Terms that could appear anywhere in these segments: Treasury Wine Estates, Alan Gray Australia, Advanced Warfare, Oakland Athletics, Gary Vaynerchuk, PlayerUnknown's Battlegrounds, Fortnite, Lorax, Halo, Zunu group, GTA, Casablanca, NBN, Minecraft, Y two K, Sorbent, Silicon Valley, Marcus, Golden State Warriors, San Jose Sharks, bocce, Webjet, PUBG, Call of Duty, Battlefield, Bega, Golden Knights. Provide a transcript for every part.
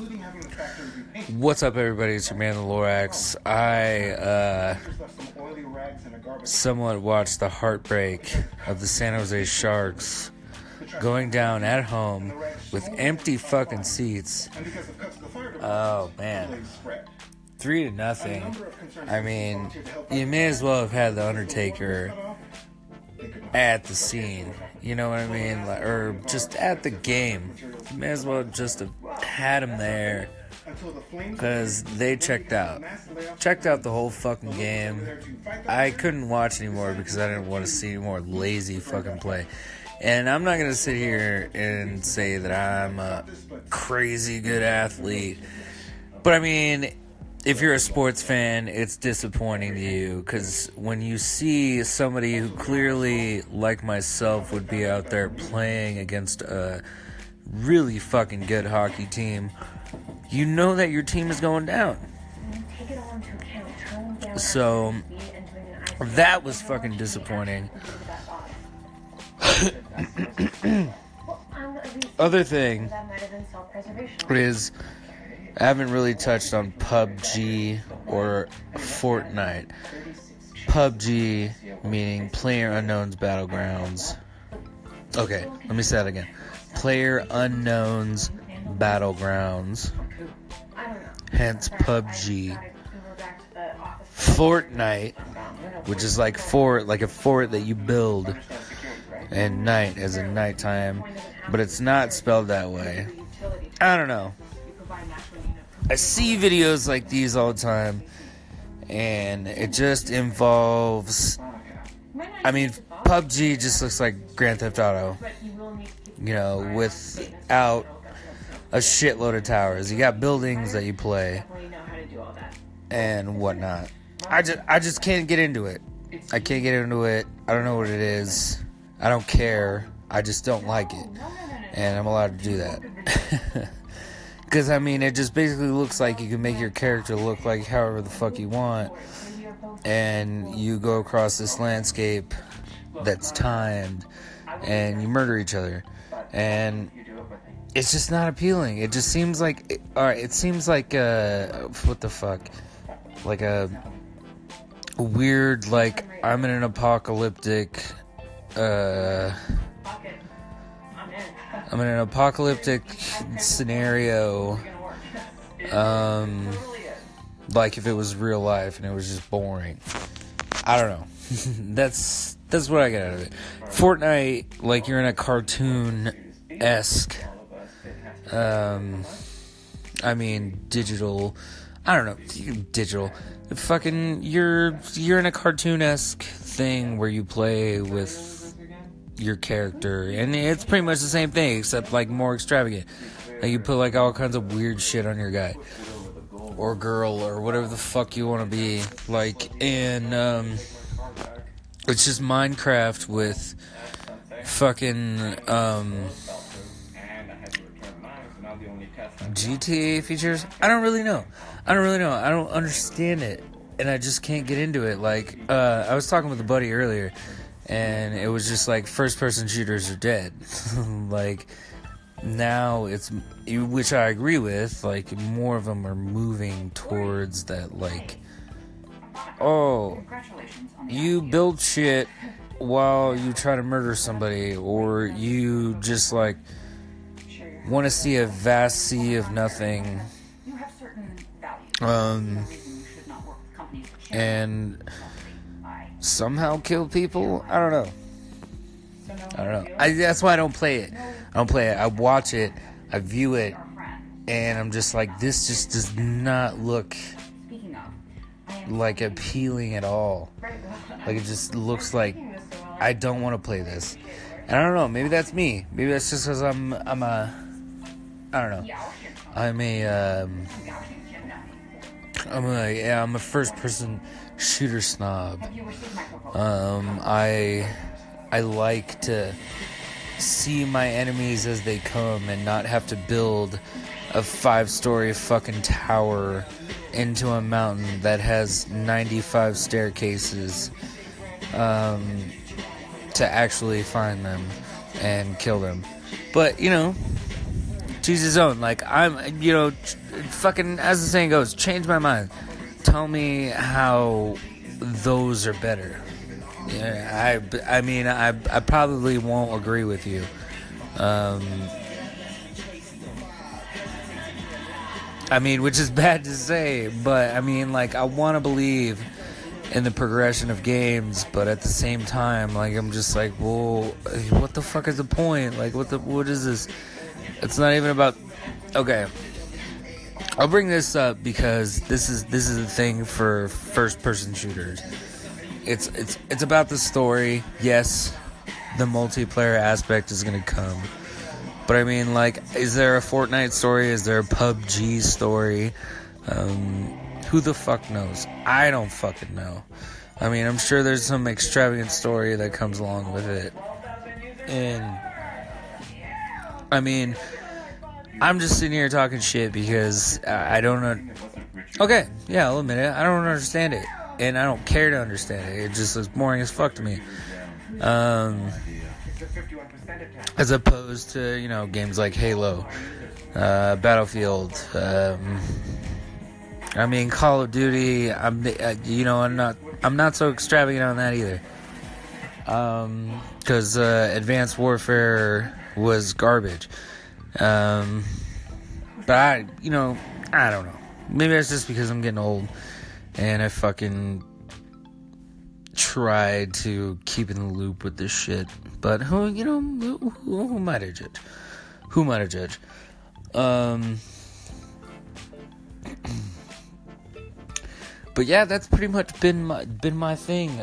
including having the tractor repainted. What's up, everybody? It's your man, the Lorax. I somewhat watched the heartbreak of the San Jose Sharks going down at home with empty fucking seats. Oh, man. 3-0. I mean, you may as well have had the Undertaker at the scene, you know what I mean, or just at the game. You may as well just have had him there, because they checked out the whole fucking game. I couldn't watch anymore because I didn't want to see any more lazy fucking play. And I'm not going to sit here and say that I'm a crazy good athlete, but I mean, if you're a sports fan, it's disappointing to you, because when you see somebody who clearly, like myself, would be out there playing against a really fucking good hockey team, you know that your team is going down. So, that was fucking disappointing. Other thing is, I haven't really touched on PUBG or Fortnite. PUBG meaning PlayerUnknown's Battlegrounds. Okay, let me say that again. PlayerUnknown's Battlegrounds. Hence PUBG. Fortnite, which is like fort, like a fort that you build, and night as in nighttime, but it's not spelled that way. I don't know. I see videos like these all the time, and it just involves, I mean, PUBG just looks like Grand Theft Auto, you know, without a shitload of towers. You got buildings that you play and whatnot. I just can't get into it. I don't know what it is. I don't care. I just don't like it, and I'm allowed to do that. Because, I mean, it just basically looks like you can make your character look like however the fuck you want. And you go across this landscape that's timed, and you murder each other. And it's just not appealing. It just seems like... Alright, it seems like... what the fuck? Like a weird, like, I'm in an apocalyptic... I'm in an apocalyptic scenario, like if it was real life and it was just boring. I don't know. That's what I got out of it. Fortnite, like you're in a cartoon-esque, I mean, digital. I don't know, digital. Fucking, you're in a cartoon-esque thing where you play with your character, and it's pretty much the same thing, except like more extravagant. Like you put like all kinds of weird shit on your guy or girl or whatever the fuck you want to be. Like, and it's just Minecraft with fucking GTA features. I don't really know. I don't understand it, and I just can't get into it. Like I was talking with a buddy earlier, and it was just like first-person shooters are dead. Like now it's, which I agree with. Like more of them are moving towards that. Like, oh, you build shit while you try to murder somebody, or you just like want to see a vast sea of nothing. And somehow kill people? I don't know. That's why I don't play it. I watch it. I view it. And I'm just like, this just does not look like appealing at all. Like it just looks like I don't want to play this. And I don't know. Maybe that's me. Maybe that's just because I'm a first-person shooter snob. I like to see my enemies as they come and not have to build a 5-story fucking tower into a mountain that has 95 staircases to actually find them and kill them. But, you know, She's his own. Like, I'm, you know, fucking, as the saying goes, change my mind. Tell me how those are better. Yeah, I mean, I probably won't agree with you. I mean, which is bad to say, but I mean, like, I want to believe in the progression of games, but at the same time, like, I'm just like, well, what the fuck is the point? Like, what is this? It's not even about. Okay, I'll bring this up because this is the thing for first-person shooters. It's about the story. Yes, the multiplayer aspect is gonna come, but I mean, like, is there a Fortnite story? Is there a PUBG story? Who the fuck knows? I don't fucking know. I mean, I'm sure there's some extravagant story that comes along with it. And I mean, I'm just sitting here talking shit because I don't know. Okay, yeah, I'll admit it. I don't understand it. And I don't care to understand it. It just is boring as fuck to me. As opposed to, you know, games like Halo, Battlefield, I mean, Call of Duty. I'm not so extravagant on that either. Because Advanced Warfare was garbage. But I don't know. Maybe that's just because I'm getting old. And I fucking try to keep in the loop with this shit. But who am I to judge? Who am I to judge? But yeah, that's pretty much been my thing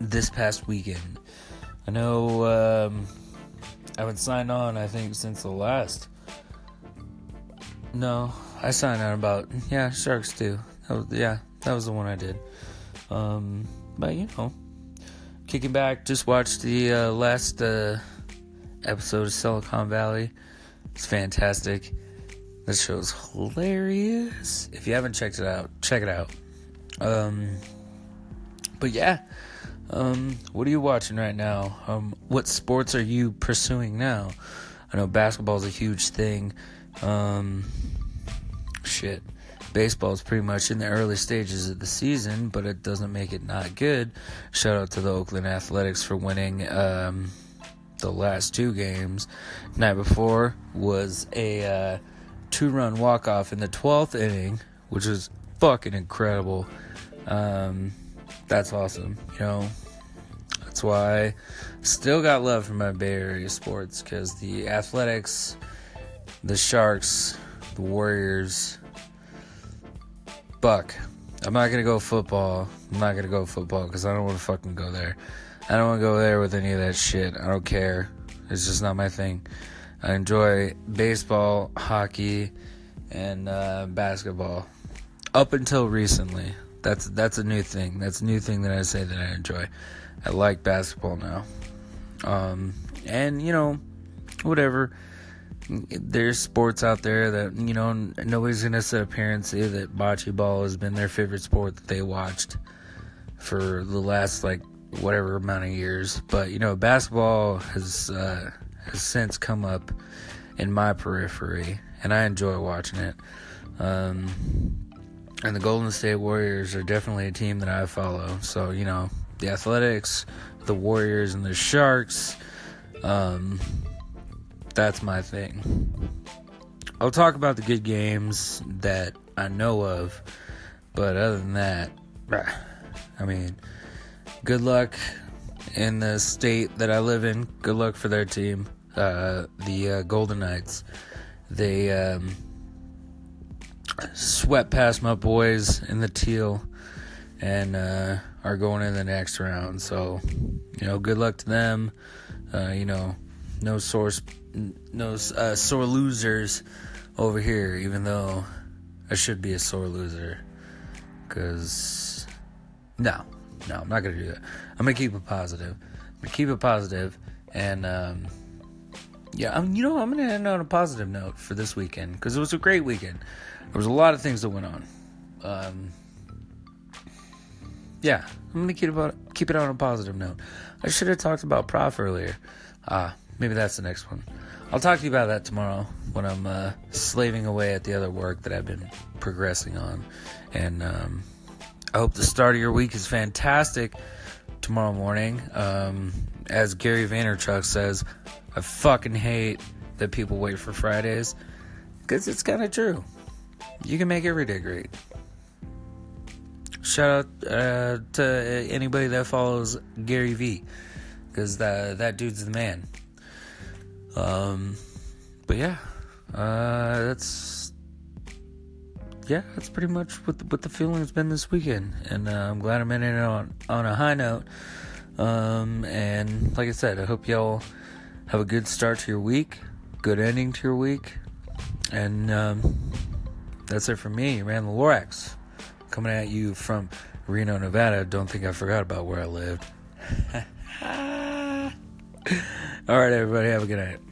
this past weekend. I know I haven't signed on, I think, since the last. No, I signed on Sharks do. Oh, yeah, that was the one I did. But, kicking back, just watched the last episode of Silicon Valley. It's fantastic. That show's hilarious. If you haven't checked it out, check it out. But, yeah. What are you watching right now? What sports are you pursuing now? I know basketball's a huge thing. Shit. Baseball's pretty much in the early stages of the season, but it doesn't make it not good. Shout out to the Oakland Athletics for winning the last two games. Night before was a 2-run walk-off in the 12th inning, which was fucking incredible. That's awesome, That's why I still got love for my Bay Area sports, because the Athletics, the Sharks, the Warriors... Buck. I'm not going to go football because I don't want to fucking go there. I don't want to go there with any of that shit. I don't care. It's just not my thing. I enjoy baseball, hockey, and basketball. Up until recently. That's a new thing. That's a new thing that I say that I enjoy. I like basketball now. And, whatever. There's sports out there that, nobody's going to sit up here and say that bocce ball has been their favorite sport that they watched for the last, like, whatever amount of years. But, basketball has since come up in my periphery, and I enjoy watching it. And the Golden State Warriors are definitely a team that I follow. So, the Athletics, the Warriors, and the Sharks, that's my thing. I'll talk about the good games that I know of, but other than that, I mean, good luck in the state that I live in. Good luck for their team, the Golden Knights. They swept past my boys in the teal and are going in the next round. So, good luck to them. No sore losers over here, even though I should be a sore loser. Because, no, I'm not going to do that. I'm going to keep it positive. And, I'm going to end on a positive note for this weekend. Because it was a great weekend. There was a lot of things that went on. I'm going to keep it on a positive note. I should have talked about Prof earlier. Maybe that's the next one. I'll talk to you about that tomorrow when I'm slaving away at the other work that I've been progressing on. And I hope the start of your week is fantastic tomorrow morning. As Gary Vaynerchuk says, I fucking hate that people wait for Fridays, because it's kind of true. You can make every day great. Shout out to anybody that follows Gary V, because that dude's the man. But yeah, that's pretty much what the feeling's been this weekend, and I'm glad I'm ending it on a high note. And like I said, I hope y'all have a good start to your week, good ending to your week, and that's it for me, man. The Lorax, coming at you from Reno, Nevada. Don't think I forgot about where I lived. All right, everybody, have a good night.